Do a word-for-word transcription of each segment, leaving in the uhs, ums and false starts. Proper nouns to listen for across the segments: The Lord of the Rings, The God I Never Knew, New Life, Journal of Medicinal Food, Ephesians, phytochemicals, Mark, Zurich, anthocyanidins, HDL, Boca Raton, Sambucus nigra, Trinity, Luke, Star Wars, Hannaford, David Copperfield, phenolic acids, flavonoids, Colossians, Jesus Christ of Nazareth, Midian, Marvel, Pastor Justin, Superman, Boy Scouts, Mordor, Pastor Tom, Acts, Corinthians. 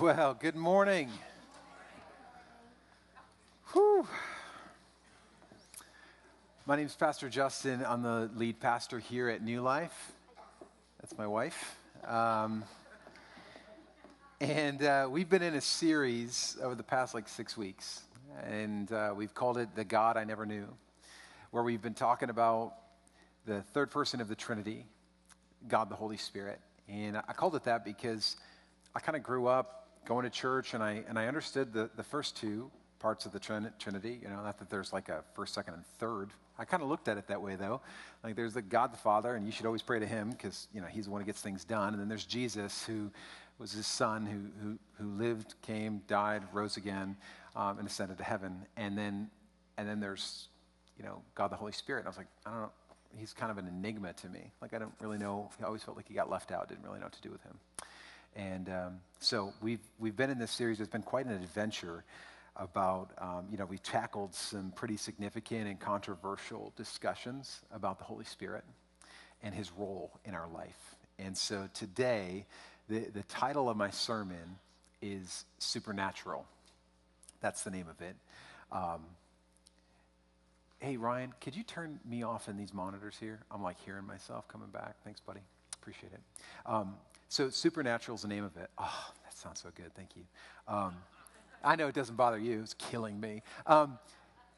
Well, good morning. Whew. My name is Pastor Justin. I'm the lead pastor here at New Life. That's my wife. Um, and uh, we've been in a series over the past like six weeks, and uh, we've called it The God I Never Knew, where we've been talking about the third person of the Trinity, God the Holy Spirit. And I called it that because I kind of grew up going to church, and I and I understood the, the first two parts of the trin- Trinity. You know, not that there's like a first, second, and third. I kind of looked at it that way, though. Like there's the God the Father, and you should always pray to him because, you know, he's the one who gets things done. And then there's Jesus, who was his son, who who, who lived, came, died, rose again, um, and ascended to heaven. And then and then there's, you know, God the Holy Spirit. And I was like, I don't know. He's kind of an enigma to me. Like I don't really know. I always felt like he got left out. Didn't really know what to do with him. And um, so we've we've been in this series. It's been quite an adventure. About um, you know, we've tackled some pretty significant and controversial discussions about the Holy Spirit and his role in our life. And so today, the the title of my sermon is Supernatural. That's the name of it. Um, hey Ryan, could you turn me off in these monitors here? I'm like hearing myself coming back. Thanks, buddy. Appreciate it. Um, So Supernatural is the name of it. Oh, that sounds so good. Thank you. Um, I know it doesn't bother you. It's killing me. Um,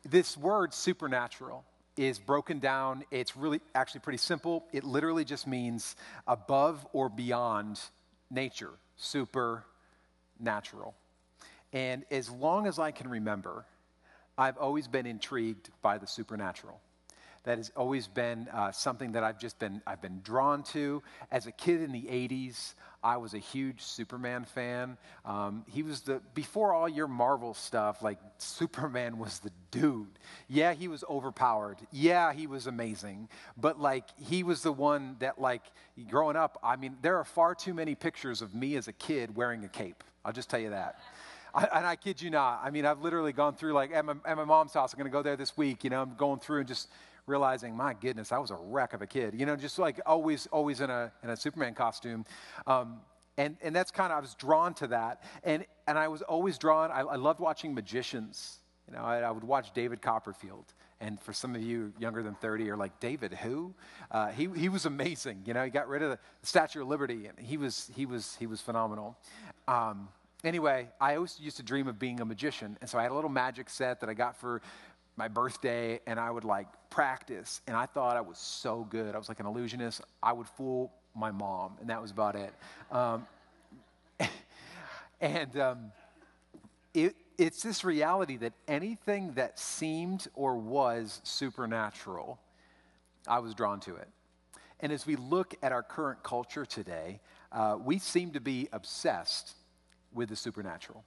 this word supernatural is broken down. It's really actually pretty simple. It literally just means above or beyond nature, supernatural. And as long as I can remember, I've always been intrigued by the supernatural. That has always been uh, something that I've just been I've been drawn to. As a kid in the eighties, I was a huge Superman fan. Um, he was the before all your Marvel stuff. Like Superman was the dude. Yeah, he was overpowered. Yeah, he was amazing. But like he was the one that like growing up. I mean, there are far too many pictures of me as a kid wearing a cape. I'll just tell you that. I, and I kid you not. I mean, I've literally gone through like at my, at my mom's house. I'm gonna go there this week. You know, I'm going through and just. Realizing, my goodness, I was a wreck of a kid. You know, just like always, always in a in a Superman costume, um, and and that's kind of I was drawn to that, and and I was always drawn. I, I loved watching magicians. You know, I, I would watch David Copperfield, and for some of you younger than thirty, are like David who? Uh, he he was amazing. You know, he got rid of the Statue of Liberty, and he was he was he was phenomenal. Um, anyway, I always used to dream of being a magician, and so I had a little magic set that I got for. My birthday, and I would like practice, and I thought I was so good. I was like an illusionist. I would fool my mom, and that was about it. Um, and um, it, it's this reality that anything that seemed or was supernatural, I was drawn to it. And as we look at our current culture today, uh, we seem to be obsessed with the supernatural.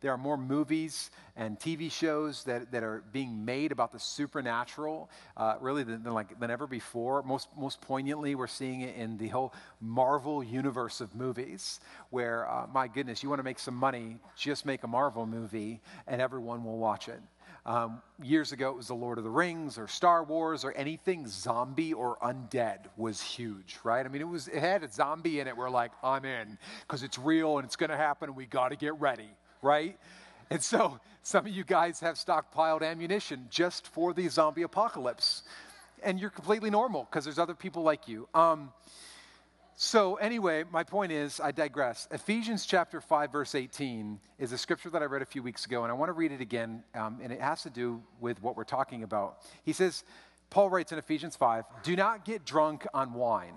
There are more movies and T V shows that, that are being made about the supernatural, uh, really, than, than like than ever before. Most most poignantly, we're seeing it in the whole Marvel universe of movies, where, uh, my goodness, you want to make some money, just make a Marvel movie, and everyone will watch it. Um, years ago, it was The Lord of the Rings or Star Wars or anything zombie or undead was huge, right? I mean, it was it had a zombie in it. We're like, I'm in, because it's real and it's going to happen, and we got to get ready. Right? And so some of you guys have stockpiled ammunition just for the zombie apocalypse. And you're completely normal because there's other people like you. Um, so anyway, my point is, I digress. Ephesians chapter five, verse eighteen is a scripture that I read a few weeks ago, and I want to read it again, um, and it has to do with what we're talking about. He says, Paul writes in Ephesians five, "Do not get drunk on wine,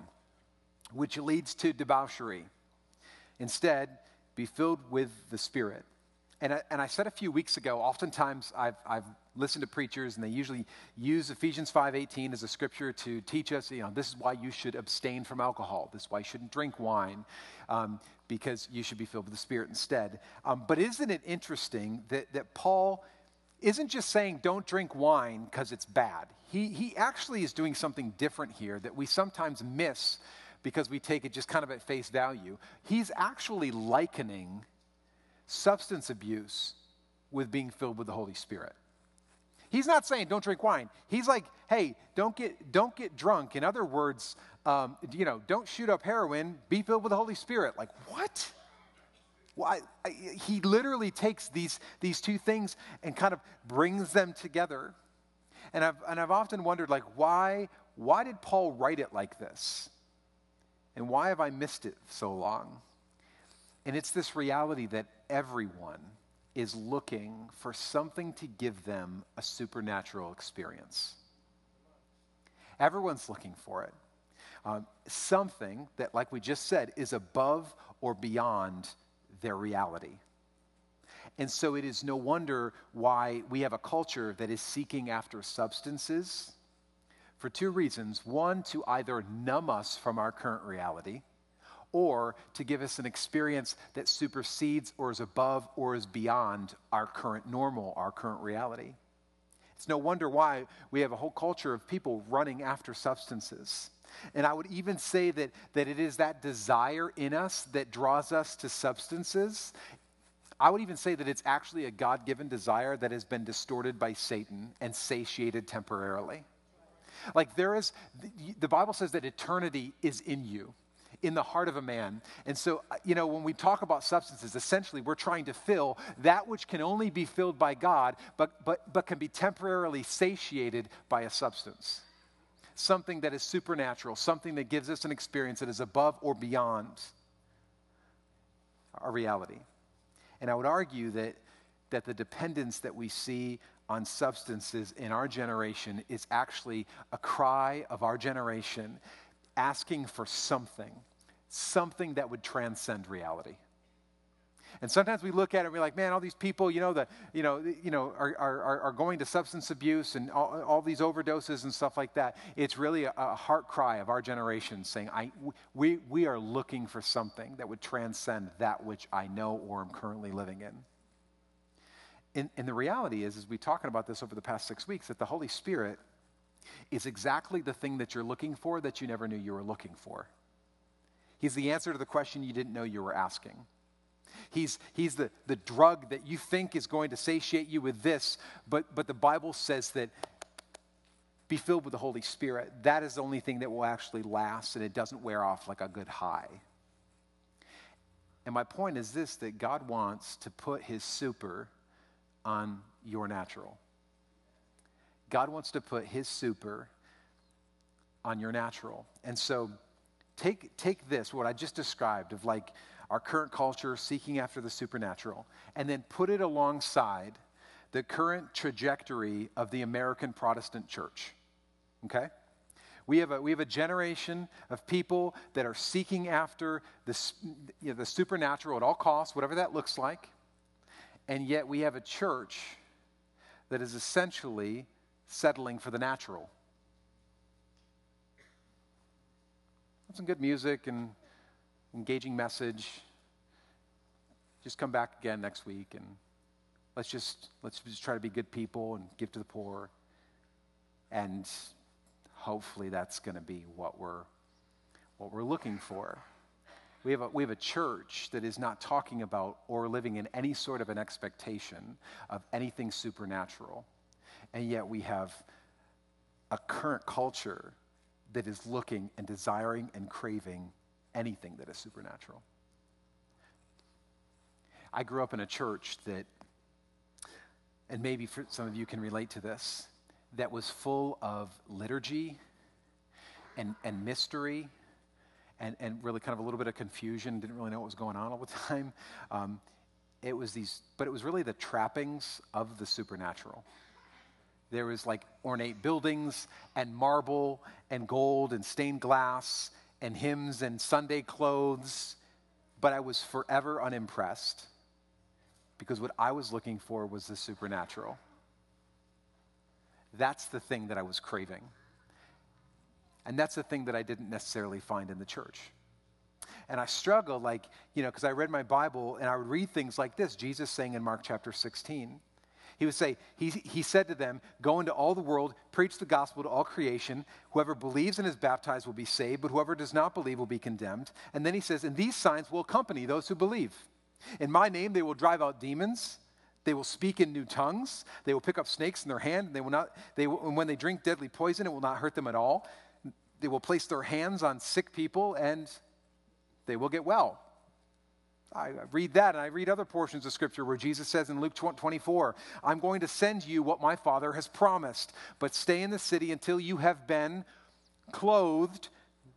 which leads to debauchery. Instead, be filled with the Spirit." And I, and I said a few weeks ago, oftentimes I've, I've listened to preachers, and they usually use Ephesians five eighteen as a scripture to teach us, you know, this is why you should abstain from alcohol. This is why you shouldn't drink wine, um, because you should be filled with the Spirit instead. Um, but isn't it interesting that, that Paul isn't just saying don't drink wine because it's bad. He, he actually is doing something different here that we sometimes miss because we take it just kind of at face value. He's actually likening substance abuse with being filled with the Holy Spirit. He's not saying don't drink wine. He's like, hey, don't get don't get drunk. In other words, um, you know, don't shoot up heroin. Be filled with the Holy Spirit. Like what? Well, I, I, he literally takes these, these two things and kind of brings them together. And I've, and I've often wondered, like, why, why did Paul write it like this? And why have I missed it so long? And it's this reality that everyone is looking for something to give them a supernatural experience. Everyone's looking for it. Um, something that, like we just said, is above or beyond their reality. And so it is no wonder why we have a culture that is seeking after substances for two reasons. One, to either numb us from our current reality, or to give us an experience that supersedes or is above or is beyond our current normal, our current reality. It's no wonder why we have a whole culture of people running after substances. And I would even say that, that it is that desire in us that draws us to substances. I would even say that it's actually a God-given desire that has been distorted by Satan and satiated temporarily. Like there is, the Bible says that eternity is in you, in the heart of a man. And so, you know, when we talk about substances, essentially we're trying to fill that which can only be filled by God, but but but can be temporarily satiated by a substance. Something that is supernatural, something that gives us an experience that is above or beyond our reality. And I would argue that, that the dependence that we see on substances in our generation is actually a cry of our generation asking for something, something that would transcend reality. And sometimes we look at it and we're like, man, all these people, you know, that, you know, you know, are, are, are going to substance abuse and all, all these overdoses and stuff like that. It's really a, a heart cry of our generation saying, I, we, we are looking for something that would transcend that which I know or am currently living in. And, and the reality is, as we've been talking about this over the past six weeks, that the Holy Spirit is exactly the thing that you're looking for that you never knew you were looking for. He's the answer to the question you didn't know you were asking. He's, he's the, the drug that you think is going to satiate you with this, but, but the Bible says that be filled with the Holy Spirit. That is the only thing that will actually last, and it doesn't wear off like a good high. And my point is this, that God wants to put his super on your natural. God wants to put his super on your natural. And so take, take this, what I just described of like, our current culture seeking after the supernatural, and then put it alongside the current trajectory of the American Protestant church, okay? We have a, we have a generation of people that are seeking after the, you know, the supernatural at all costs, whatever that looks like, and yet we have a church that is essentially settling for the natural. Some good music and engaging message. Just come back again next week, and let's just let's just try to be good people and give to the poor. And hopefully, that's going to be what we're what we're looking for. We have a, we have a church that is not talking about or living in any sort of an expectation of anything supernatural, and yet we have a current culture that is looking and desiring and craving anything that is supernatural. I grew up in a church that, and maybe for some of you can relate to this, that was full of liturgy and, and mystery and, and really kind of a little bit of confusion, didn't really know what was going on all the time. Um, it was these, but it was really the trappings of the supernatural. There was like ornate buildings and marble and gold and stained glass and hymns and Sunday clothes, but I was forever unimpressed because what I was looking for was the supernatural. That's the thing that I was craving. And that's the thing that I didn't necessarily find in the church. And I struggle, like, you know, because I read my Bible and I would read things like this. Jesus saying in Mark chapter sixteen, he would say, he, he said to them, go into all the world, preach the gospel to all creation. Whoever believes and is baptized will be saved, but whoever does not believe will be condemned. And then he says, and these signs will accompany those who believe. In my name, they will drive out demons. They will speak in new tongues. They will pick up snakes in their hand. And they will not, they will, and when they drink deadly poison, it will not hurt them at all. They will place their hands on sick people and they will get well. I read that, and I read other portions of Scripture where Jesus says in Luke twenty-four, I'm going to send you what my Father has promised, but stay in the city until you have been clothed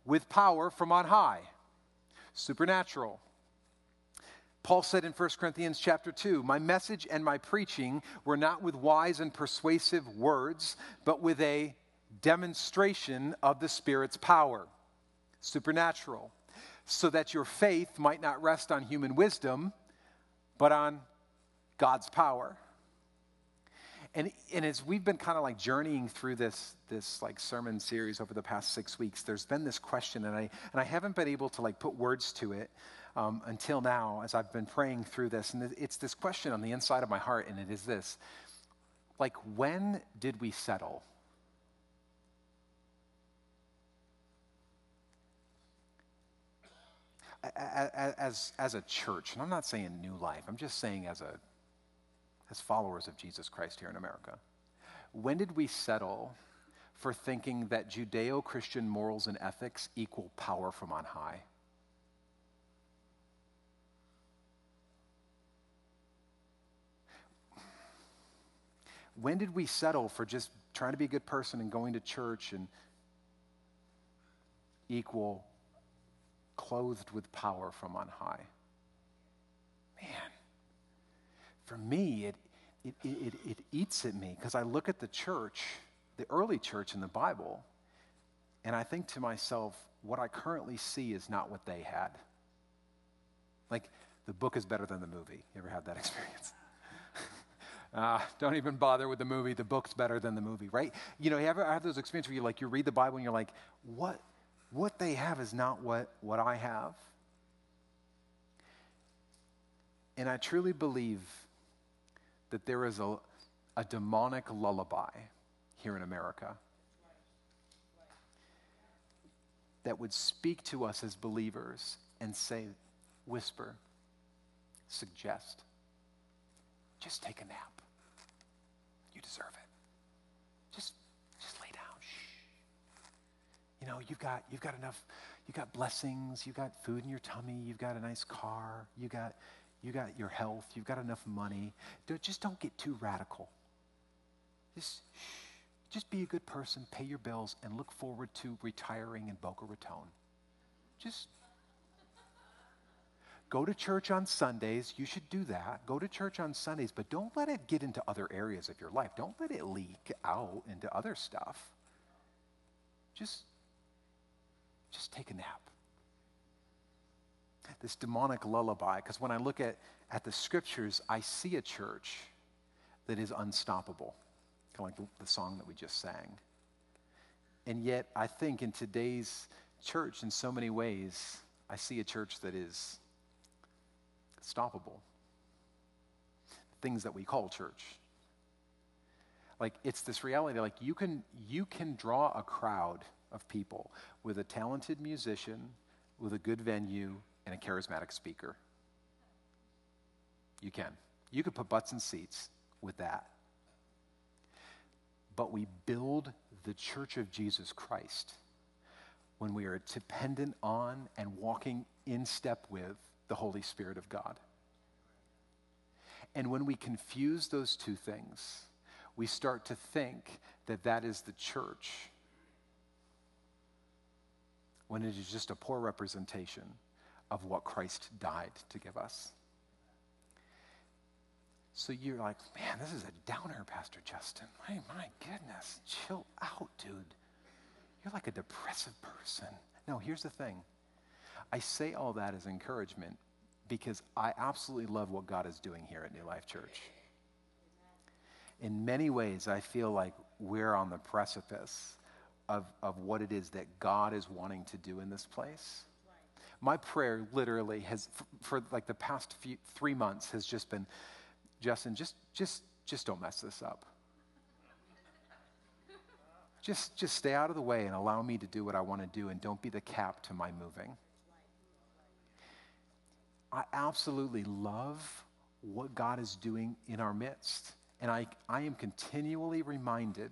with power from on high. Supernatural. Paul said in First Corinthians chapter two, my message and my preaching were not with wise and persuasive words, but with a demonstration of the Spirit's power. Supernatural. So that your faith might not rest on human wisdom, but on God's power. And, and as we've been kind of like journeying through this, this like sermon series over the past six weeks, there's been this question, and I, and I haven't been able to like put words to it um, until now as I've been praying through this. And it's this question on the inside of my heart, and it is this. Like, when did we settle? As as a church, and I'm not saying New Life, I'm just saying as a as followers of Jesus Christ here in America, when did we settle for thinking that Judeo-Christian morals and ethics equal power from on high? When did we settle for just trying to be a good person and going to church and equal power? Clothed with power from on high. Man, for me, it it it, it eats at me because I look at the church, the early church in the Bible, and I think to myself, what I currently see is not what they had. Like, the book is better than the movie. You ever had that experience? Uh, don't even bother with the movie. The book's better than the movie, right? You know, you ever have those experiences where you like you read the Bible and you're like, what? What they have is not what, what I have. And I truly believe that there is a, a demonic lullaby here in America that would speak to us as believers and say, whisper, suggest, just take a nap. You deserve it. Just You know, you've got you've got enough, you've got blessings, you've got food in your tummy, you've got a nice car, you got you got your health, you've got enough money. Don't, just don't get too radical. Just shh, just be a good person, pay your bills, and look forward to retiring in Boca Raton. Just go to church on Sundays. You should do that. Go to church on Sundays, but don't let it get into other areas of your life. Don't let it leak out into other stuff. Just Just take a nap. This demonic lullaby, because when I look at, at the Scriptures, I see a church that is unstoppable, kind of like the, the song that we just sang. And yet, I think in today's church, in so many ways, I see a church that is stoppable. Things that we call church. Like, it's this reality, like, you can you can draw a crowd of people with a talented musician, with a good venue, and a charismatic speaker. You can. You could put butts in seats with that. But we build the church of Jesus Christ when we are dependent on and walking in step with the Holy Spirit of God. And when we confuse those two things, we start to think that that is the church, when it is just a poor representation of what Christ died to give us. So you're like, man, this is a downer, Pastor Justin. My, my goodness, chill out, dude. You're like a depressive person. No, here's the thing. I say all that as encouragement because I absolutely love what God is doing here at New Life Church. In many ways, I feel like we're on the precipice Of, of what it is that God is wanting to do in this place. Right. My prayer literally has, f- for like the past few, three months, has just been, Justin, just just just don't mess this up. just just stay out of the way and allow me to do what I want to do, and don't be the cap to my moving. I absolutely love what God is doing in our midst, and I I am continually reminded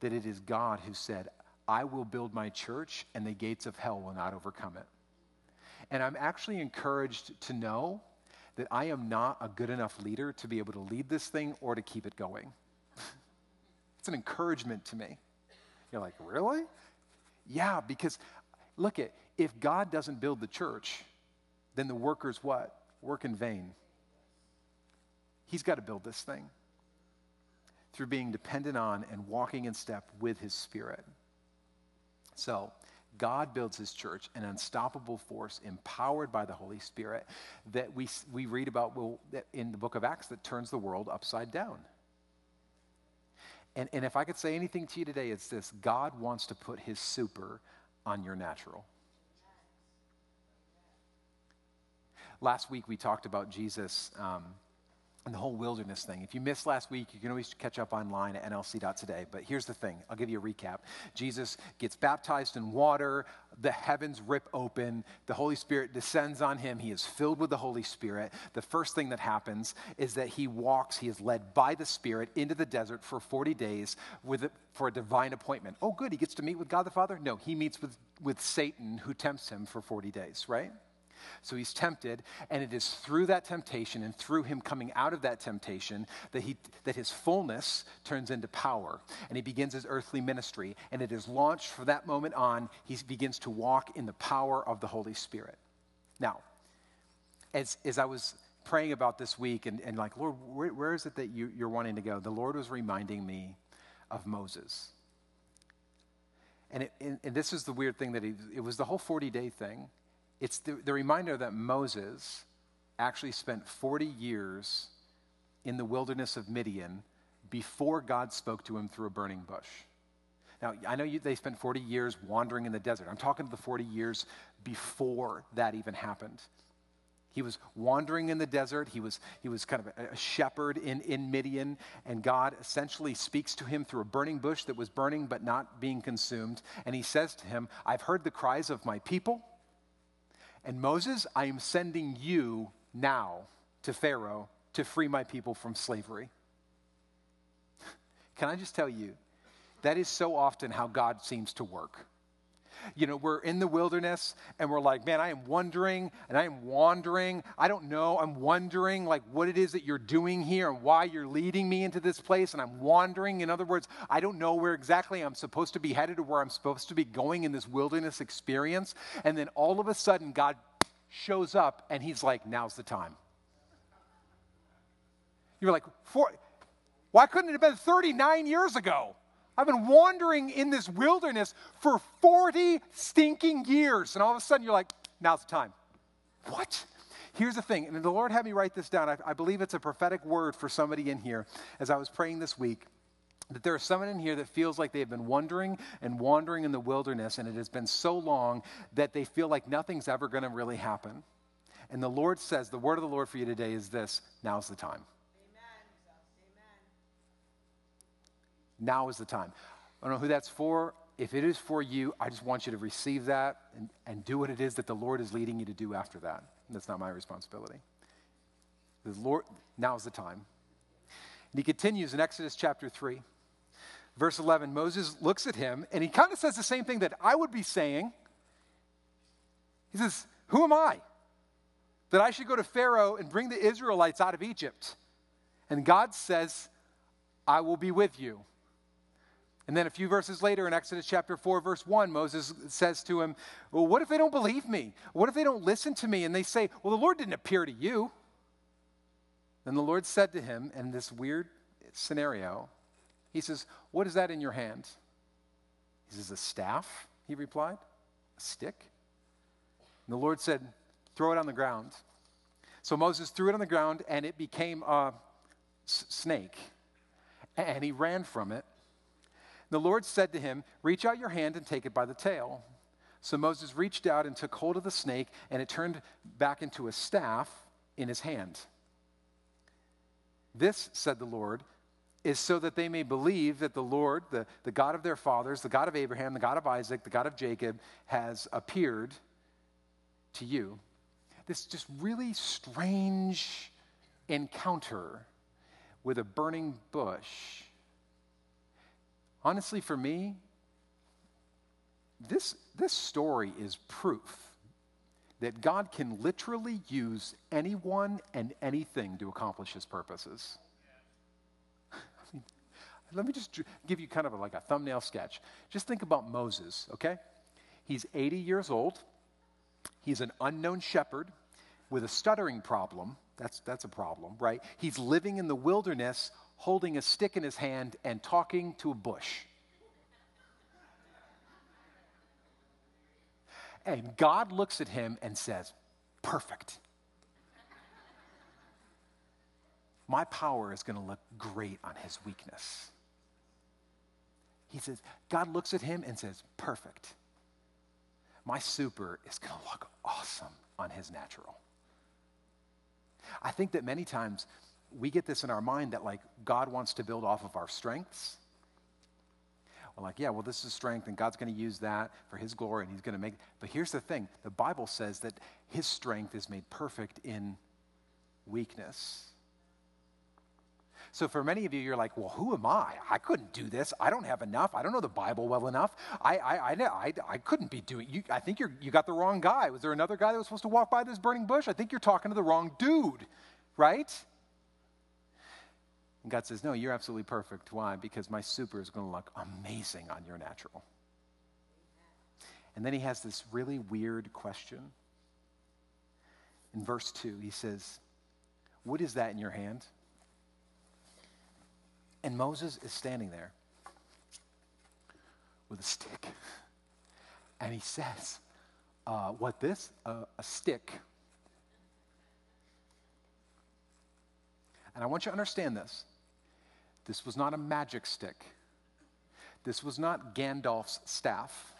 that it is God who said, I will build my church, and the gates of hell will not overcome it. And I'm actually encouraged to know that I am not a good enough leader to be able to lead this thing or to keep it going. It's an encouragement to me. You're like, really? Yeah, because look at, if God doesn't build the church, then the workers what? Work in vain. He's got to build this thing through being dependent on and walking in step with his Spirit. So God builds his church, an unstoppable force empowered by the Holy Spirit that we, we read about well, in the book of Acts that turns the world upside down. And, and if I could say anything to you today, it's this: God wants to put his super on your natural. Last week we talked about Jesus um, and the whole wilderness thing. If you missed last week, you can always catch up online at n l c dot today. But here's the thing. I'll give you a recap. Jesus gets baptized in water. The heavens rip open. The Holy Spirit descends on him. He is filled with the Holy Spirit. The first thing that happens is that he walks. He is led by the Spirit into the desert for forty days with a, for a divine appointment. Oh, good. He gets to meet with God the Father? No, he meets with, with Satan, who tempts him for forty days, right? So he's tempted, and it is through that temptation and through him coming out of that temptation that he that his fullness turns into power, and he begins his earthly ministry, and it is launched from that moment on. He begins to walk in the power of the Holy Spirit. Now, as, as I was praying about this week and, and like, Lord, where, where is it that you, you're wanting to go? The Lord was reminding me of Moses. And, it, and, and this is the weird thing that he, it was the whole forty-day thing. It's the, the reminder that Moses actually spent forty years in the wilderness of Midian before God spoke to him through a burning bush. Now, I know you, they spent forty years wandering in the desert. I'm talking to the forty years before that even happened. He was wandering in the desert. He was he was kind of a, a shepherd in, in Midian, and God essentially speaks to him through a burning bush that was burning but not being consumed. And he says to him, "I've heard the cries of my people. And Moses, I am sending you now to Pharaoh to free my people from slavery." Can I just tell you, that is so often how God seems to work. You know, we're in the wilderness and we're like, man, I am wondering and I am wandering. I don't know. I'm wondering like what it is that you're doing here and why you're leading me into this place. And I'm wandering. In other words, I don't know where exactly I'm supposed to be headed or where I'm supposed to be going in this wilderness experience. And then all of a sudden God shows up and he's like, now's the time. You're like, For, why couldn't it have been thirty-nine years ago? I've been wandering in this wilderness for forty stinking years. And all of a sudden you're like, now's the time. What? Here's the thing. And the Lord had me write this down. I, I believe it's a prophetic word for somebody in here as I was praying this week, that there is someone in here that feels like they've been wandering and wandering in the wilderness, and it has been so long that they feel like nothing's ever going to really happen. And the Lord says, the word of the Lord for you today is this: now's the time. Now is the time. I don't know who that's for. If it is for you, I just want you to receive that and, and do what it is that the Lord is leading you to do after that. And that's not my responsibility. The Lord, now is the time. And he continues in Exodus chapter three, verse eleven. Moses looks at him and he kind of says the same thing that I would be saying. He says, "Who am I that I should go to Pharaoh and bring the Israelites out of Egypt?" And God says, "I will be with you." And then a few verses later in Exodus chapter four, verse one, Moses says to him, "Well, what if they don't believe me? What if they don't listen to me?" And they say, "Well, the Lord didn't appear to you." Then the Lord said to him, in this weird scenario, he says, "What is that in your hand?" He says, "A staff," he replied, "a stick." And the Lord said, "Throw it on the ground." So Moses threw it on the ground, and it became a s- snake, and he ran from it. The Lord said to him, "Reach out your hand and take it by the tail." So Moses reached out and took hold of the snake, and it turned back into a staff in his hand. "This," said the Lord, "is so that they may believe that the Lord, the, the God of their fathers, the God of Abraham, the God of Isaac, the God of Jacob, has appeared to you." This just really strange encounter with a burning bush. Honestly, for me, this, this story is proof that God can literally use anyone and anything to accomplish his purposes. I mean, let me just give you kind of a, like a thumbnail sketch. Just think about Moses, okay? He's eighty years old. He's an unknown shepherd with a stuttering problem. That's, that's a problem, right? He's living in the wilderness, holding a stick in his hand and talking to a bush. And God looks at him and says, perfect. My power is going to look great on his weakness. He says, God looks at him and says, perfect. My super is going to look awesome on his natural. I think that many times we get this in our mind that, like, God wants to build off of our strengths. We're like, yeah, well, this is strength, and God's going to use that for his glory, and he's going to make it. But here's the thing. The Bible says that his strength is made perfect in weakness. So for many of you, you're like, well, who am I? I couldn't do this. I don't have enough. I don't know the Bible well enough. I I, I, I, I couldn't be doing it. I think you're, you got the wrong guy. Was there another guy that was supposed to walk by this burning bush? I think you're talking to the wrong dude, right? And God says, no, you're absolutely perfect. Why? Because my super is going to look amazing on your natural. And then he has this really weird question. In verse two, he says, what is that in your hand? And Moses is standing there with a stick. And he says, uh, what this? Uh, a stick. And I want you to understand this. This was not a magic stick. This was not Gandalf's staff.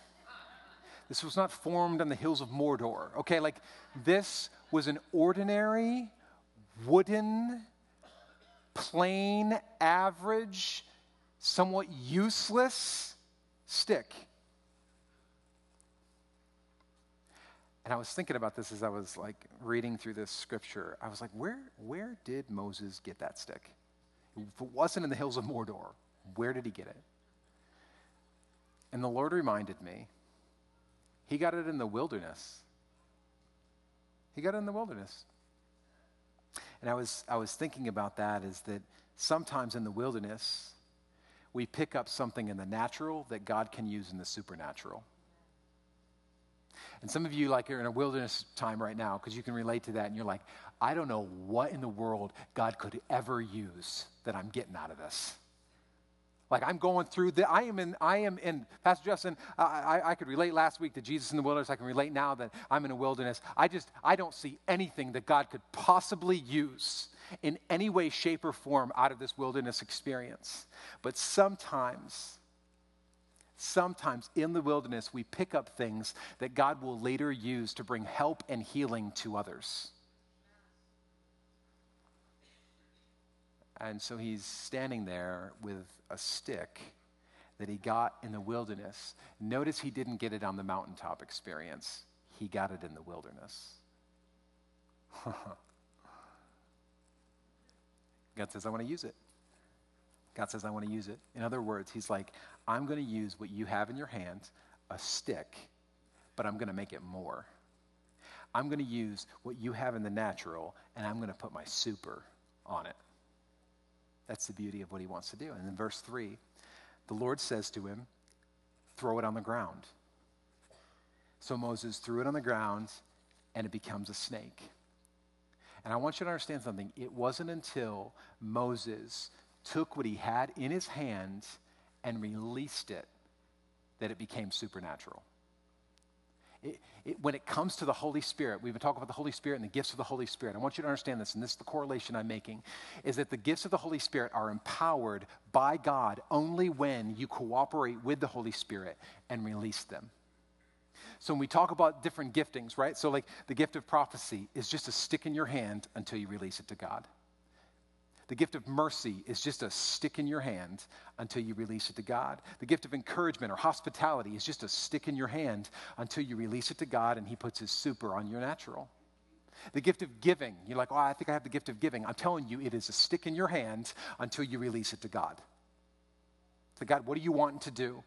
This was not formed on the hills of Mordor. Okay, like this was an ordinary wooden, plain, average, somewhat useless stick. And I was thinking about this as I was like reading through this scripture. I was like, where, where did Moses get that stick? If it wasn't in the hills of Mordor, where did he get it? And the Lord reminded me, he got it in the wilderness. He got it in the wilderness. And I was I was thinking about that, is that sometimes in the wilderness, we pick up something in the natural that God can use in the supernatural. And some of you, like, are in a wilderness time right now because you can relate to that, and you're like, I don't know what in the world God could ever use that I'm getting out of this. Like, I'm going through the, I am in, I am in, Pastor Justin, I, I, I could relate last week to Jesus in the wilderness. I can relate now that I'm in a wilderness. I just, I don't see anything that God could possibly use in any way, shape, or form out of this wilderness experience. But sometimes, sometimes in the wilderness, we pick up things that God will later use to bring help and healing to others. And so he's standing there with a stick that he got in the wilderness. Notice he didn't get it on the mountaintop experience. He got it in the wilderness. God says, I want to use it. God says, I want to use it. In other words, he's like, I'm going to use what you have in your hand, a stick, but I'm going to make it more. I'm going to use what you have in the natural, and I'm going to put my super on it. That's the beauty of what he wants to do. And in verse three, the Lord says to him, throw it on the ground. So Moses threw it on the ground, and it becomes a snake. And I want you to understand something. It wasn't until Moses took what he had in his hand and released it that it became supernatural. It, it, when it comes to the Holy Spirit, we've been talking about the Holy Spirit and the gifts of the Holy Spirit. I want you to understand this, and this is the correlation I'm making, is that the gifts of the Holy Spirit are empowered by God only when you cooperate with the Holy Spirit and release them. So when we talk about different giftings, right? So like the gift of prophecy is just a stick in your hand until you release it to God. The gift of mercy is just a stick in your hand until you release it to God. The gift of encouragement or hospitality is just a stick in your hand until you release it to God and he puts his super on your natural. The gift of giving, you're like, oh, I think I have the gift of giving. I'm telling you, it is a stick in your hand until you release it to God. So God, what do you want to do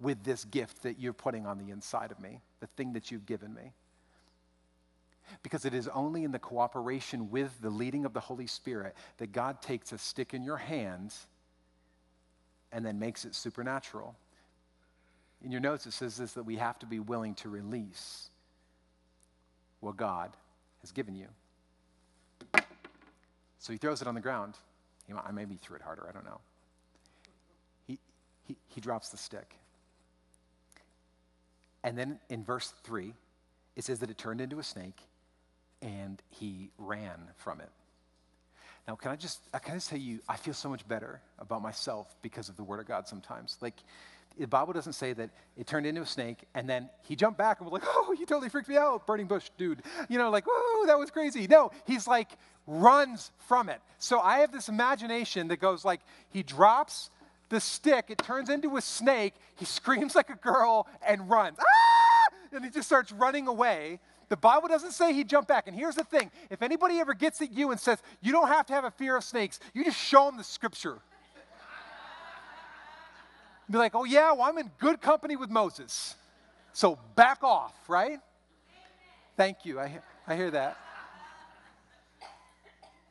with this gift that you're putting on the inside of me, the thing that you've given me? Because it is only in the cooperation with the leading of the Holy Spirit that God takes a stick in your hands and then makes it supernatural. In your notes, it says this, that we have to be willing to release what God has given you. So he throws it on the ground. He, I maybe threw it harder, I don't know. He, he, he drops the stick. And then in verse three, it says that it turned into a snake and he ran from it. Now, can I just, can I just tell you, I feel so much better about myself because of the Word of God sometimes. Like, the Bible doesn't say that it turned into a snake and then he jumped back and was like, oh, you totally freaked me out, burning bush, dude. You know, like, whoa, that was crazy. No, he's like, runs from it. So I have this imagination that goes like, he drops the stick, it turns into a snake, he screams like a girl and runs. Ah! And he just starts running away. The Bible doesn't say he jumped back. And here's the thing. If anybody ever gets at you and says, you don't have to have a fear of snakes, you just show them the scripture. Be like, oh, yeah, well, I'm in good company with Moses. So back off, right? Amen. Thank you. I, I hear that.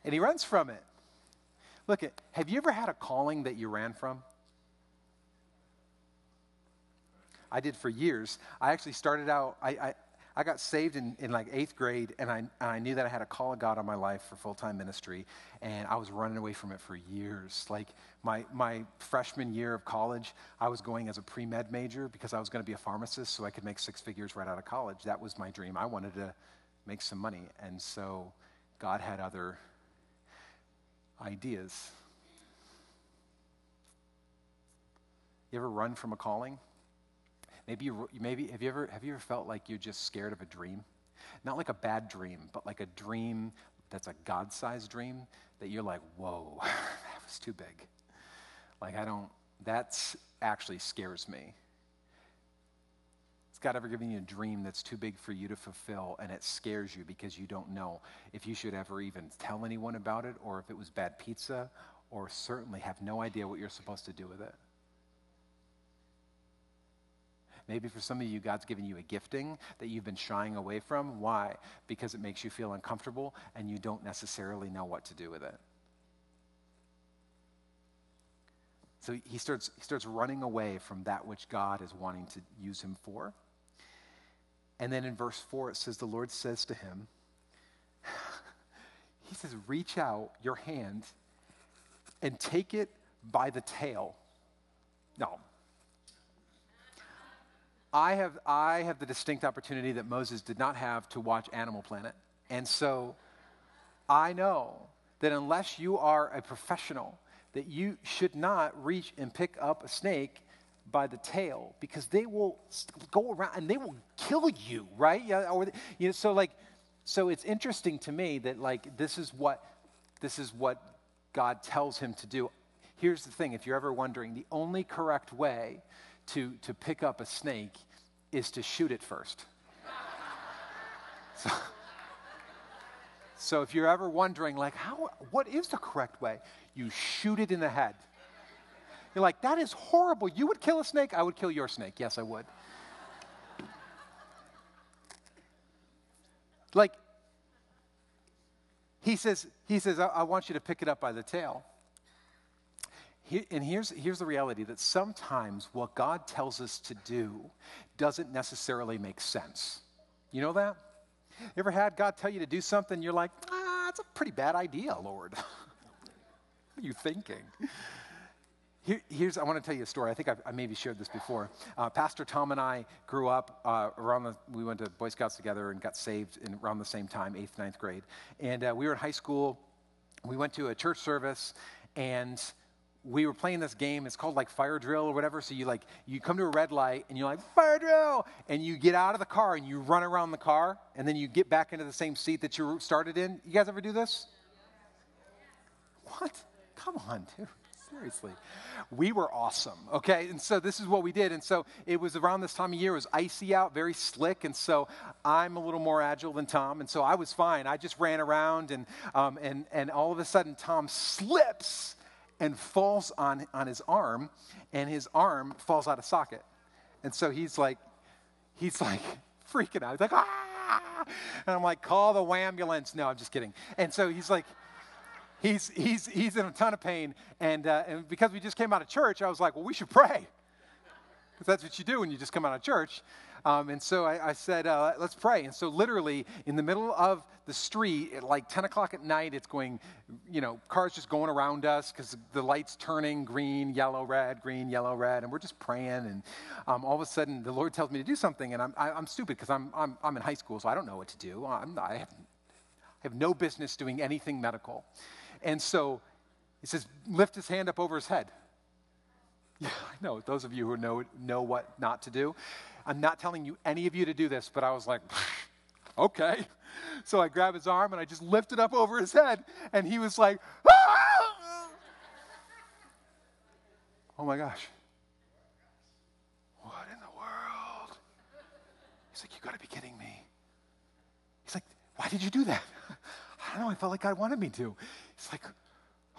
And he runs from it. Look, at, have you ever had a calling that you ran from? I did for years. I actually started out, I I, I got saved in, in like eighth grade, and I, and I knew that I had a call of God on my life for full-time ministry, and I was running away from it for years. Like my, my freshman year of college, I was going as a pre-med major because I was going to be a pharmacist so I could make six figures right out of college. That was my dream. I wanted to make some money, and so God had other ideas. You ever run from a calling? Maybe you, maybe have you ever have you ever felt like you're just scared of a dream? Not like a bad dream, but like a dream that's a God-sized dream that you're like, whoa, that was too big. Like I don't, that's actually scares me. Has God ever given you a dream that's too big for you to fulfill and it scares you because you don't know if you should ever even tell anyone about it or if it was bad pizza or certainly have no idea what you're supposed to do with it? Maybe for some of you, God's given you a gifting that you've been shying away from. Why? Because it makes you feel uncomfortable and you don't necessarily know what to do with it. So he starts, he starts running away from that which God is wanting to use him for. And then in verse four, it says, the Lord says to him, he says, reach out your hand and take it by the tail. No. I have I have the distinct opportunity that Moses did not have to watch Animal Planet. And so I know that unless you are a professional, that you should not reach and pick up a snake by the tail because they will go around and they will kill you, right? Yeah, or, you know, so like so it's interesting to me that like this is what this is what God tells him to do. Here's the thing, if you're ever wondering, the only correct way to, to pick up a snake is to shoot it first. so, so if you're ever wondering, like, how, what is the correct way? You shoot it in the head. You're like, that is horrible. You would kill a snake? I would kill your snake. Yes, I would. Like, he says, he says, I, I want you to pick it up by the tail. And here's, here's the reality, that sometimes what God tells us to do doesn't necessarily make sense. You know that? You ever had God tell you to do something, you're like, ah, that's a pretty bad idea, Lord. What are you thinking? Here, here's, I want to tell you a story. I think I've, I maybe shared this before. Uh, Pastor Tom and I grew up uh, around the, we went to Boy Scouts together and got saved in around the same time, eighth, ninth grade. And uh, we were in high school. We went to a church service, and we were playing this game. It's called like fire drill or whatever. So you like, you come to a red light and you're like, fire drill. And you get out of the car and you run around the car and then you get back into the same seat that you started in. You guys ever do this? What? Come on, dude. Seriously. We were awesome. Okay. And so this is what we did. And so it was around this time of year. It was icy out, very slick. And so I'm a little more agile than Tom. And so I was fine. I just ran around and, um, and, and all of a sudden Tom slips and falls on, on his arm, and his arm falls out of socket. And so he's like, he's like freaking out. He's like, ah! And I'm like, call the wambulance. No, I'm just kidding. And so he's like, he's he's he's in a ton of pain. And, uh, and because we just came out of church, I was like, well, we should pray. Because that's what you do when you just come out of church. Um, and so I, I said, uh, let's pray. And so literally in the middle of the street at like ten o'clock at night, it's going, you know, cars just going around us because the light's turning green, yellow, red, green, yellow, red. And we're just praying. And um, all of a sudden the Lord tells me to do something. And I'm, I, I'm stupid because I'm, I'm, I'm in high school, so I don't know what to do. I'm, I, have, I have no business doing anything medical. And so he says, lift his hand up over his head. Yeah, I know. Those of you who know know what not to do. I'm not telling you any of you to do this, but I was like, okay. So I grabbed his arm and I just lifted up over his head, and he was like, ah! Oh my gosh. What in the world? He's like, you got to be kidding me. He's like, why did you do that? I don't know. I felt like God wanted me to. He's like,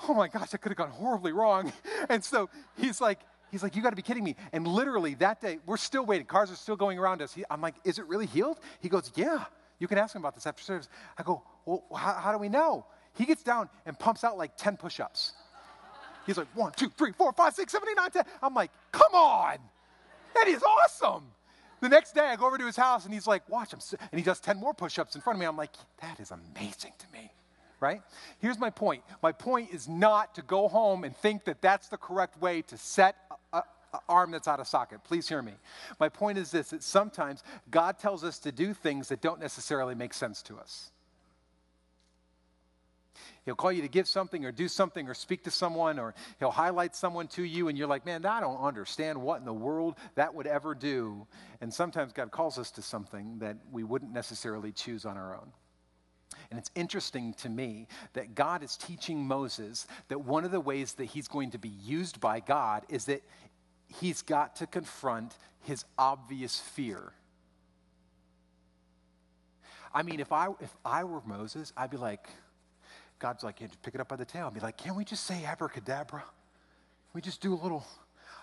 oh my gosh, that could have gone horribly wrong. And so he's like, he's like, you got to be kidding me. And literally that day, we're still waiting. Cars are still going around us. He, I'm like, is it really healed? He goes, yeah. You can ask him about this after service. I go, well, how, how do we know? He gets down and pumps out like ten push-ups. He's like, one, two, three, four, five, six, seven, eight, nine, ten. I'm like, come on. That is awesome. The next day, I go over to his house, and he's like, watch him. And he does ten more push-ups in front of me. I'm like, that is amazing to me. Right? Here's my point. My point is not to go home and think that that's the correct way to set an arm that's out of socket. Please hear me. My point is this, that sometimes God tells us to do things that don't necessarily make sense to us. He'll call you to give something or do something or speak to someone, or he'll highlight someone to you, and you're like, man, I don't understand what in the world that would ever do. And sometimes God calls us to something that we wouldn't necessarily choose on our own. And it's interesting to me that God is teaching Moses that one of the ways that he's going to be used by God is that he's got to confront his obvious fear. I mean, if I if I were Moses, I'd be like, God's like, you just pick it up by the tail. I'd be like, can't we just say abracadabra? Can we just do a little,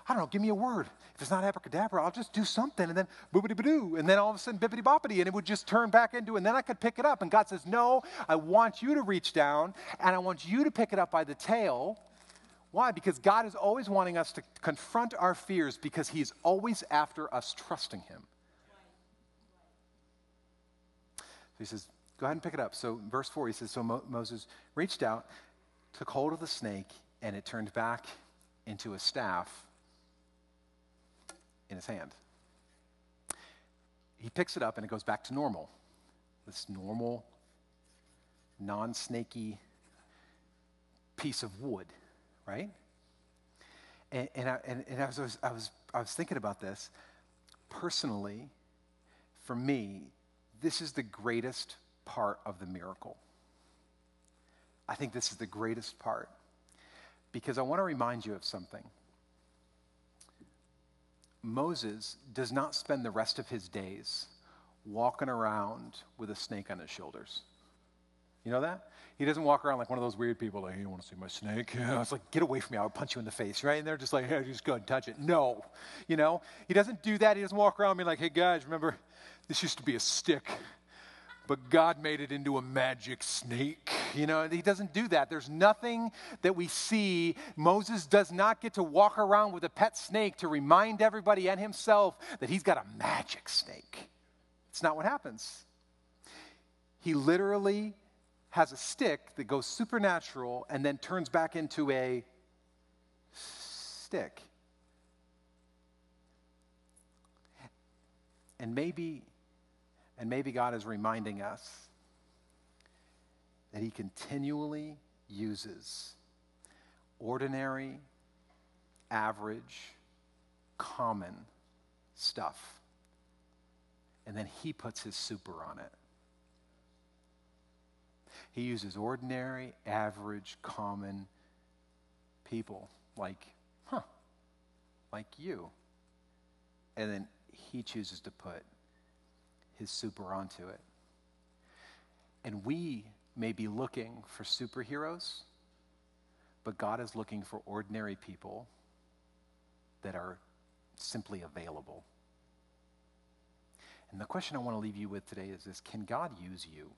I don't know, give me a word. If it's not abracadabra, I'll just do something, and then boobity-badoo, and then all of a sudden bippity-boppity, and it would just turn back into, and then I could pick it up. And God says, no, I want you to reach down, and I want you to pick it up by the tail. Why? Because God is always wanting us to confront our fears, because he's always after us trusting him. So he says, go ahead and pick it up. So verse four, he says, so Mo- Moses reached out, took hold of the snake, and it turned back into a staff in his hand. He picks it up and it goes back to normal. This normal, non-snaky piece of wood, right? And, and, I, and, and I, was, I, was, I was thinking about this. Personally, for me, this is the greatest part of the miracle. I think this is the greatest part, because I want to remind you of something. Moses does not spend the rest of his days walking around with a snake on his shoulders. You know that? He doesn't walk around like one of those weird people, like, hey, you want to see my snake? Yeah. It's like, get away from me, I'll punch you in the face, right? And they're just like, hey, just go and touch it. No, you know? He doesn't do that. He doesn't walk around and be like, hey, guys, remember, this used to be a stick, but God made it into a magic snake. You know, he doesn't do that. There's nothing that we see. Moses does not get to walk around with a pet snake to remind everybody and himself that he's got a magic snake. It's not what happens. He literally has a stick that goes supernatural and then turns back into a stick. And maybe... And maybe God is reminding us that he continually uses ordinary, average, common stuff, and then he puts his super on it. He uses ordinary, average, common people like, huh, like you. And then he chooses to put his super onto it. And we may be looking for superheroes, but God is looking for ordinary people that are simply available. And the question I want to leave you with today is this: can God use you?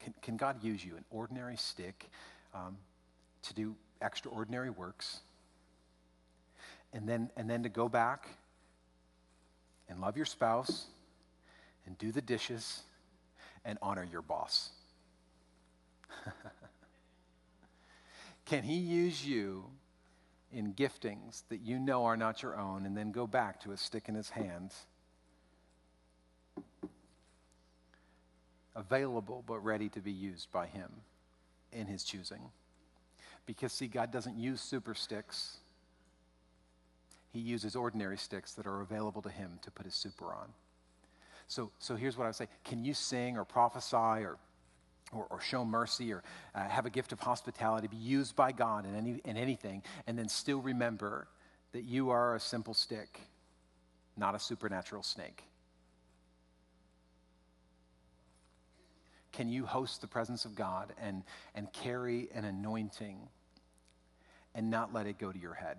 Can, can God use you, an ordinary stick, um, to do extraordinary works, and then and then to go back and love your spouse and do the dishes and honor your boss? Can he use you in giftings that you know are not your own, and then go back to a stick in his hand, available but ready to be used by him in his choosing? Because, see, God doesn't use super sticks. He uses ordinary sticks that are available to him to put his super on. So, so here's what I would say. Can you sing or prophesy or Or, or show mercy, or uh, have a gift of hospitality, be used by God in any in anything, and then still remember that you are a simple stick, not a supernatural snake? Can you host the presence of God and and carry an anointing and not let it go to your head?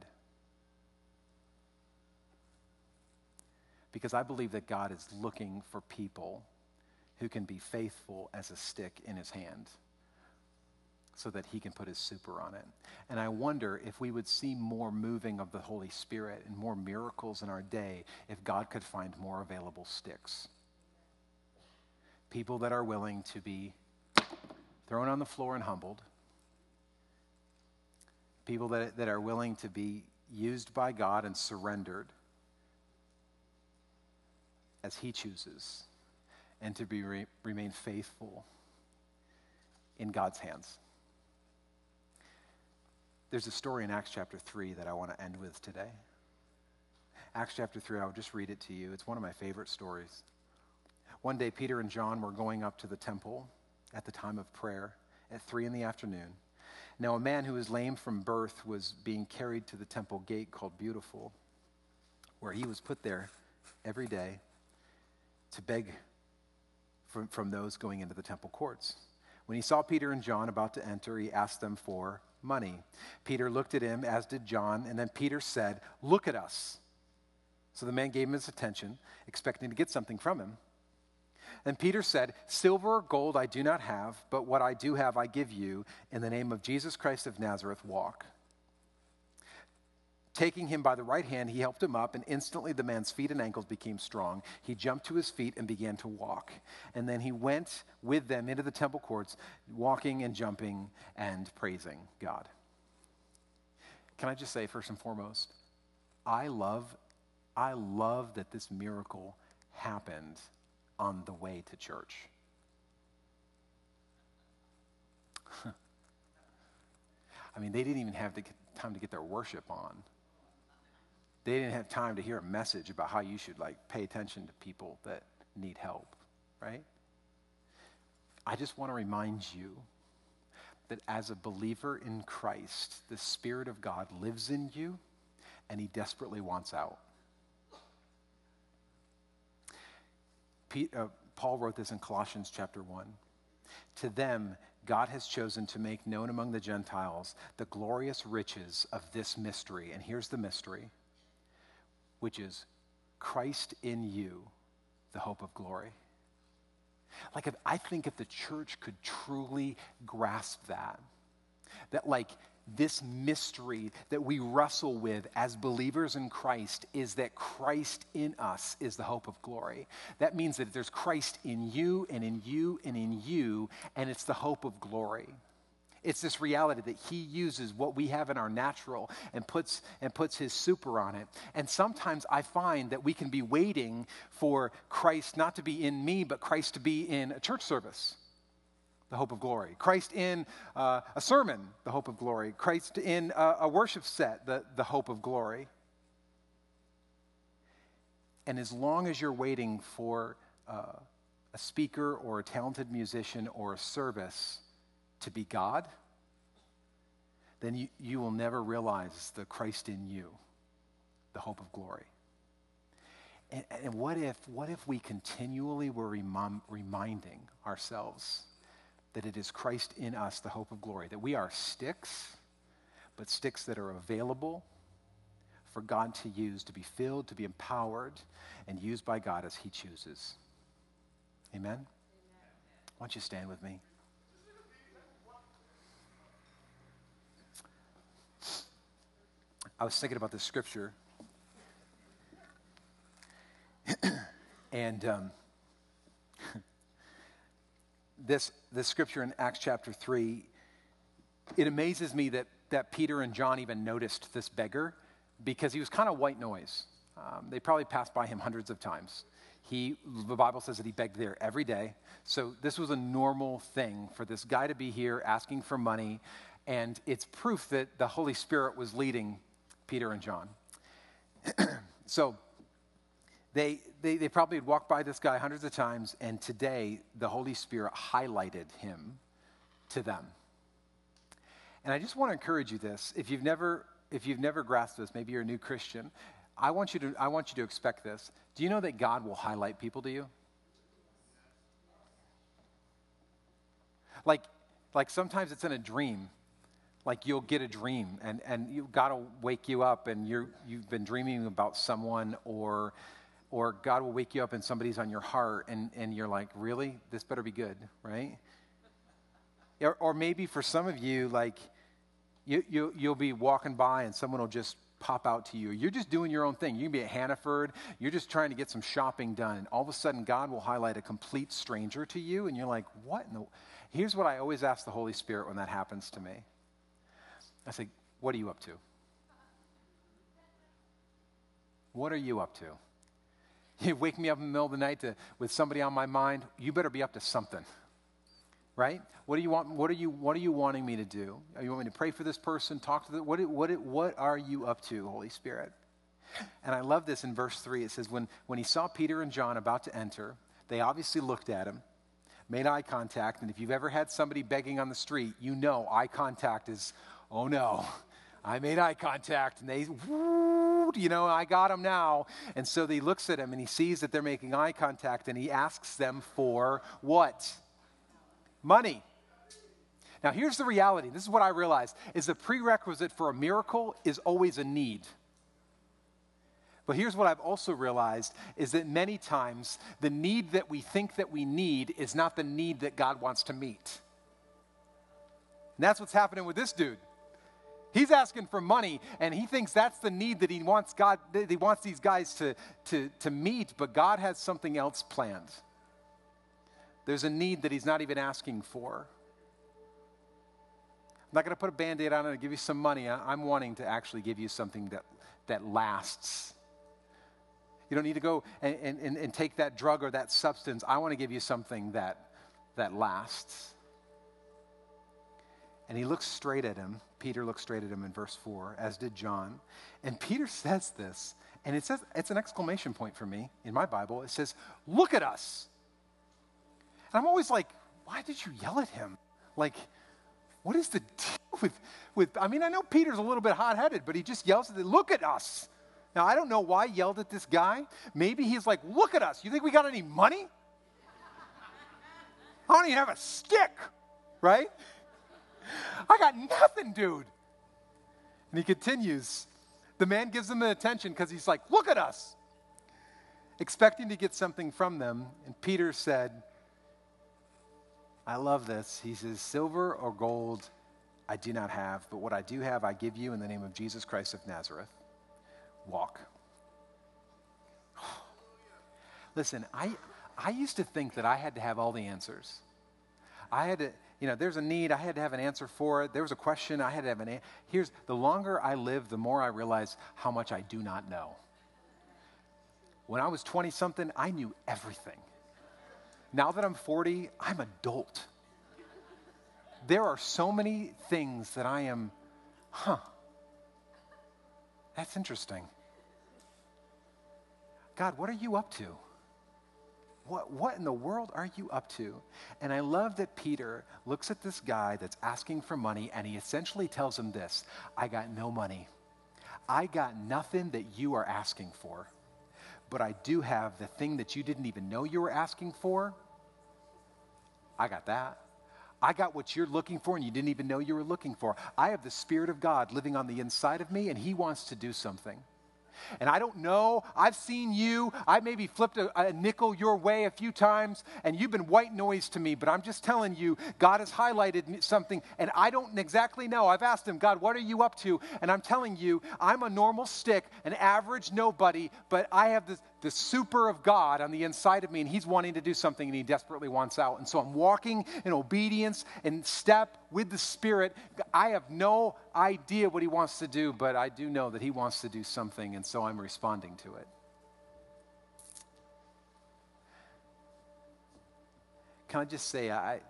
Because I believe that God is looking for people who can be faithful as a stick in his hand so that he can put his super on it. And I wonder if we would see more moving of the Holy Spirit and more miracles in our day if God could find more available sticks. People that are willing to be thrown on the floor and humbled. People that, that are willing to be used by God and surrendered as he chooses, and to be re- remain faithful in God's hands. There's a story in Acts chapter three that I want to end with today. Acts chapter three, I'll just read it to you. It's one of my favorite stories. One day, Peter and John were going up to the temple at the time of prayer at three in the afternoon. Now, a man who was lame from birth was being carried to the temple gate called Beautiful, where he was put there every day to beg From, from those going into the temple courts. When he saw Peter and John about to enter, he asked them for money. Peter looked at him, as did John, and then Peter said, "Look at us." So the man gave him his attention, expecting to get something from him. And Peter said, "Silver or gold I do not have, but what I do have I give you. In the name of Jesus Christ of Nazareth, walk." Taking him by the right hand, he helped him up, and instantly the man's feet and ankles became strong. He jumped to his feet and began to walk. And then he went with them into the temple courts, walking and jumping and praising God. Can I just say, first and foremost, I love, I love that this miracle happened on the way to church. I mean, they didn't even have the time to get their worship on. They didn't have time to hear a message about how you should, like, pay attention to people that need help, right? I just want to remind you that as a believer in Christ, the Spirit of God lives in you, and he desperately wants out. Pete, uh, Paul wrote this in Colossians chapter one. To them, God has chosen to make known among the Gentiles the glorious riches of this mystery. And here's the mystery, which is Christ in you, the hope of glory. Like, if, I think if the church could truly grasp that, that like this mystery that we wrestle with as believers in Christ is that Christ in us is the hope of glory. That means that there's Christ in you and in you and in you, and it's the hope of glory. It's this reality that he uses what we have in our natural and puts and puts his super on it. And sometimes I find that we can be waiting for Christ not to be in me, but Christ to be in a church service, the hope of glory. Christ in uh, a sermon, the hope of glory. Christ in a, a worship set, the, the hope of glory. And as long as you're waiting for uh, a speaker or a talented musician or a service to be God, then you, you will never realize the Christ in you, the hope of glory. And, and what if, what if we continually were rem- reminding ourselves that it is Christ in us, the hope of glory, that we are sticks, but sticks that are available for God to use, to be filled, to be empowered, and used by God as he chooses. Amen? Amen. Why don't you stand with me? I was thinking about this scripture, and um, this, this scripture in Acts chapter three, it amazes me that, that Peter and John even noticed this beggar, because he was kind of white noise. Um, they probably passed by him hundreds of times. He, the Bible says that he begged there every day, so this was a normal thing for this guy to be here asking for money, and it's proof that the Holy Spirit was leading Peter and John. So they, they they probably had walked by this guy hundreds of times, and today the Holy Spirit highlighted him to them. And I just want to encourage you this. If you've never if you've never grasped this, maybe you're a new Christian, I want you to I want you to expect this. Do you know that God will highlight people to you? Like like sometimes it's in a dream. Like you'll get a dream, and, and you God will wake you up, and you're, you've been dreaming about someone, or or God will wake you up and somebody's on your heart, and, and you're like, really? This better be good, right? Or, or maybe for some of you, like you, you, you'll be walking by and someone will just pop out to you. You're just doing your own thing. You can be at Hannaford. You're just trying to get some shopping done. And all of a sudden, God will highlight a complete stranger to you, and you're like, what in the? Here's what I always ask the Holy Spirit when that happens to me. I say, what are you up to? What are you up to? You wake me up in the middle of the night to, with somebody on my mind. You better be up to something, right? What do you want? What are you? What are you wanting me to do? Are you wanting me to pray for this person? Talk to them? What? What? What are you up to, Holy Spirit? And I love this in verse three. It says, when when he saw Peter and John about to enter, they obviously looked at him, made eye contact, and if you've ever had somebody begging on the street, you know eye contact is, oh no, I made eye contact, and they, woo, you know, I got him now. And so he looks at him, and he sees that they're making eye contact, and he asks them for what? Money. Now, here's the reality. This is what I realized, is the prerequisite for a miracle is always a need. But here's what I've also realized, is that many times the need that we think that we need is not the need that God wants to meet. And that's what's happening with this dude. He's asking for money, and he thinks that's the need that he wants God, that he wants these guys to, to, to meet, but God has something else planned. There's a need that he's not even asking for. I'm not going to put a Band-Aid on it and give you some money. I'm wanting to actually give you something that that lasts. You don't need to go and, and, and take that drug or that substance. I want to give you something that that lasts. And he looks straight at him. Peter looks straight at him in verse four, as did John. And Peter says this, and it says, it's an exclamation point for me in my Bible. It says, look at us. And I'm always like, why did you yell at him? Like, what is the deal with, with I mean, I know Peter's a little bit hot-headed, but he just yells at them, look at us. Now, I don't know why he yelled at this guy. Maybe he's like, look at us. You think we got any money? I don't even have a stick, right? I got nothing, dude. And he continues. The man gives them an attention because he's like, look at us, expecting to get something from them. And Peter said, I love this. He says, silver or gold I do not have, but what I do have I give you in the name of Jesus Christ of Nazareth. Walk. Listen, I, I used to think that I had to have all the answers. I had to... You know, there's a need. I had to have an answer for it. There was a question. I had to have an answer. Here's, the longer I live, the more I realize how much I do not know. When I was twenty-something, I knew everything. Now that I'm forty, I'm adult. There are so many things that I am, huh, that's interesting. God, what are you up to? What what in the world are you up to? And I love that Peter looks at this guy that's asking for money, and he essentially tells him this, I got no money. I got nothing that you are asking for, but I do have the thing that you didn't even know you were asking for. I got that. I got what you're looking for, and you didn't even know you were looking for. I have the Spirit of God living on the inside of me, and he wants to do something. And I don't know, I've seen you, I maybe flipped a, a nickel your way a few times, and you've been white noise to me, but I'm just telling you, God has highlighted something, and I don't exactly know. I've asked him, God, what are you up to? And I'm telling you, I'm a normal stick, an average nobody, but I have this, the super of God on the inside of me, and he's wanting to do something, and he desperately wants out. And so I'm walking in obedience and step with the Spirit. I have no idea what he wants to do, but I do know that he wants to do something, and so I'm responding to it. Can I just say, I,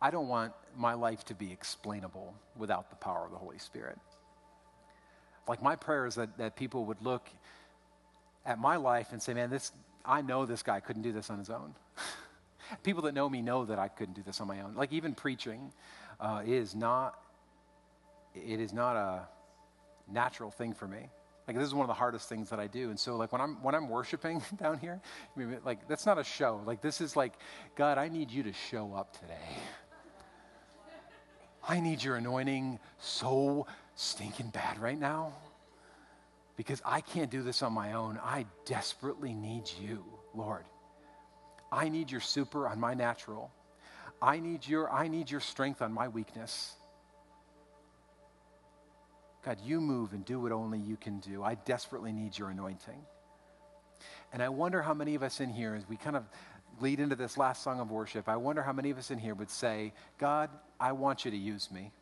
I don't want my life to be explainable without the power of the Holy Spirit. Like, my prayer is that, that people would look at my life and say, man, this, I know this guy couldn't do this on his own. People that know me know that I couldn't do this on my own. Like, even preaching uh, is not, it is not a natural thing for me. Like, this is one of the hardest things that I do. And so, like, when I'm when I'm worshiping down here, I mean, like, that's not a show. Like, this is like, God, I need you to show up today. I need your anointing so stinking bad right now, because I can't do this on my own. I desperately need you, Lord. I need your super on my natural. I need your, I need your strength on my weakness. God, you move and do what only you can do. I desperately need your anointing. And I wonder how many of us in here, as we kind of lead into this last song of worship, I wonder how many of us in here would say, God, I want you to use me.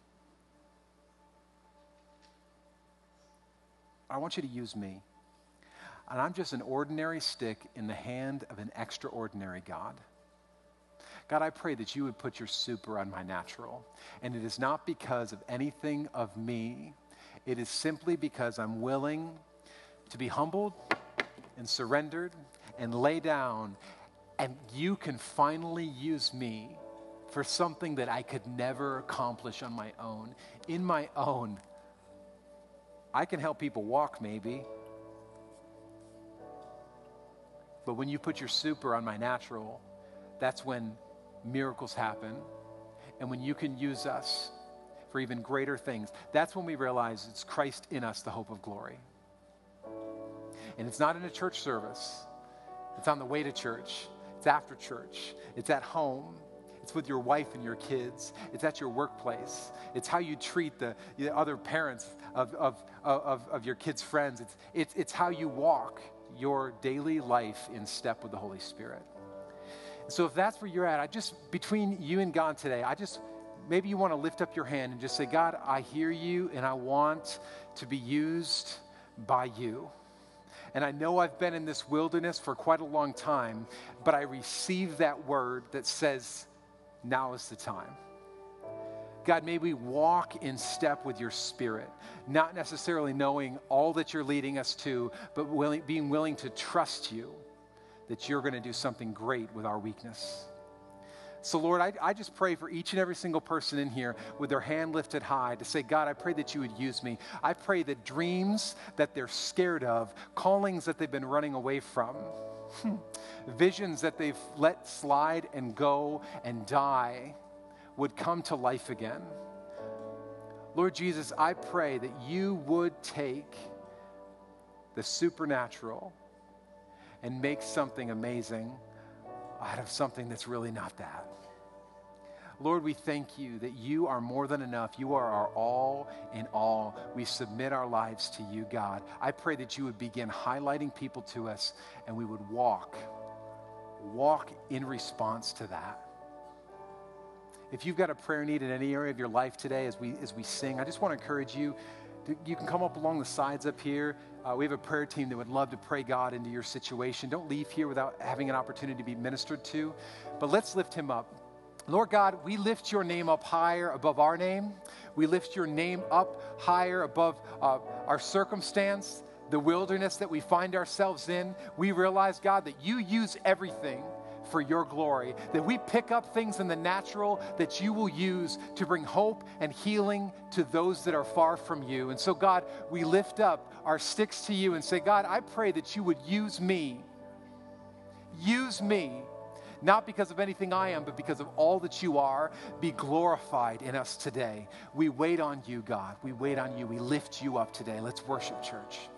I want you to use me. And I'm just an ordinary stick in the hand of an extraordinary God. God, I pray that you would put your super on my natural. And it is not because of anything of me. It is simply because I'm willing to be humbled and surrendered and lay down. And you can finally use me for something that I could never accomplish on my own. In my own, I can help people walk maybe. But when you put your super on my natural, that's when miracles happen. And when you can use us for even greater things, that's when we realize it's Christ in us, the hope of glory. And it's not in a church service. It's on the way to church. It's after church. It's at home. It's with your wife and your kids. It's at your workplace. It's how you treat the, the other parents of, of, of, of your kids' friends. It's, it's, it's how you walk your daily life in step with the Holy Spirit. So if that's where you're at, I just, between you and God today, I just, maybe you want to lift up your hand and just say, God, I hear you and I want to be used by you. And I know I've been in this wilderness for quite a long time, but I receive that word that says, now is the time. God, may we walk in step with your Spirit, not necessarily knowing all that you're leading us to, but willing, being willing to trust you that you're going to do something great with our weakness. So, Lord, I, I just pray for each and every single person in here with their hand lifted high to say, God, I pray that you would use me. I pray that dreams that they're scared of, callings that they've been running away from, visions that they've let slide and go and die would come to life again. Lord Jesus, I pray that you would take the supernatural and make something amazing out of something that's really not that. Lord, we thank you that you are more than enough. You are our all in all. We submit our lives to you, God. I pray that you would begin highlighting people to us, and we would walk, walk in response to that. If you've got a prayer need in any area of your life today, as we as we sing, I just want to encourage you. You can come up along the sides up here. Uh, we have a prayer team that would love to pray God into your situation. Don't leave here without having an opportunity to be ministered to. But let's lift him up. Lord God, we lift your name up higher above our name. We lift your name up higher above uh, our circumstance, the wilderness that we find ourselves in. We realize, God, that you use everything for your glory, that we pick up things in the natural that you will use to bring hope and healing to those that are far from you. And so, God, we lift up our sticks to you and say, God, I pray that you would use me. Use me, not because of anything I am, but because of all that you are. Be glorified in us today. We wait on you, God. We wait on you. We lift you up today. Let's worship, church.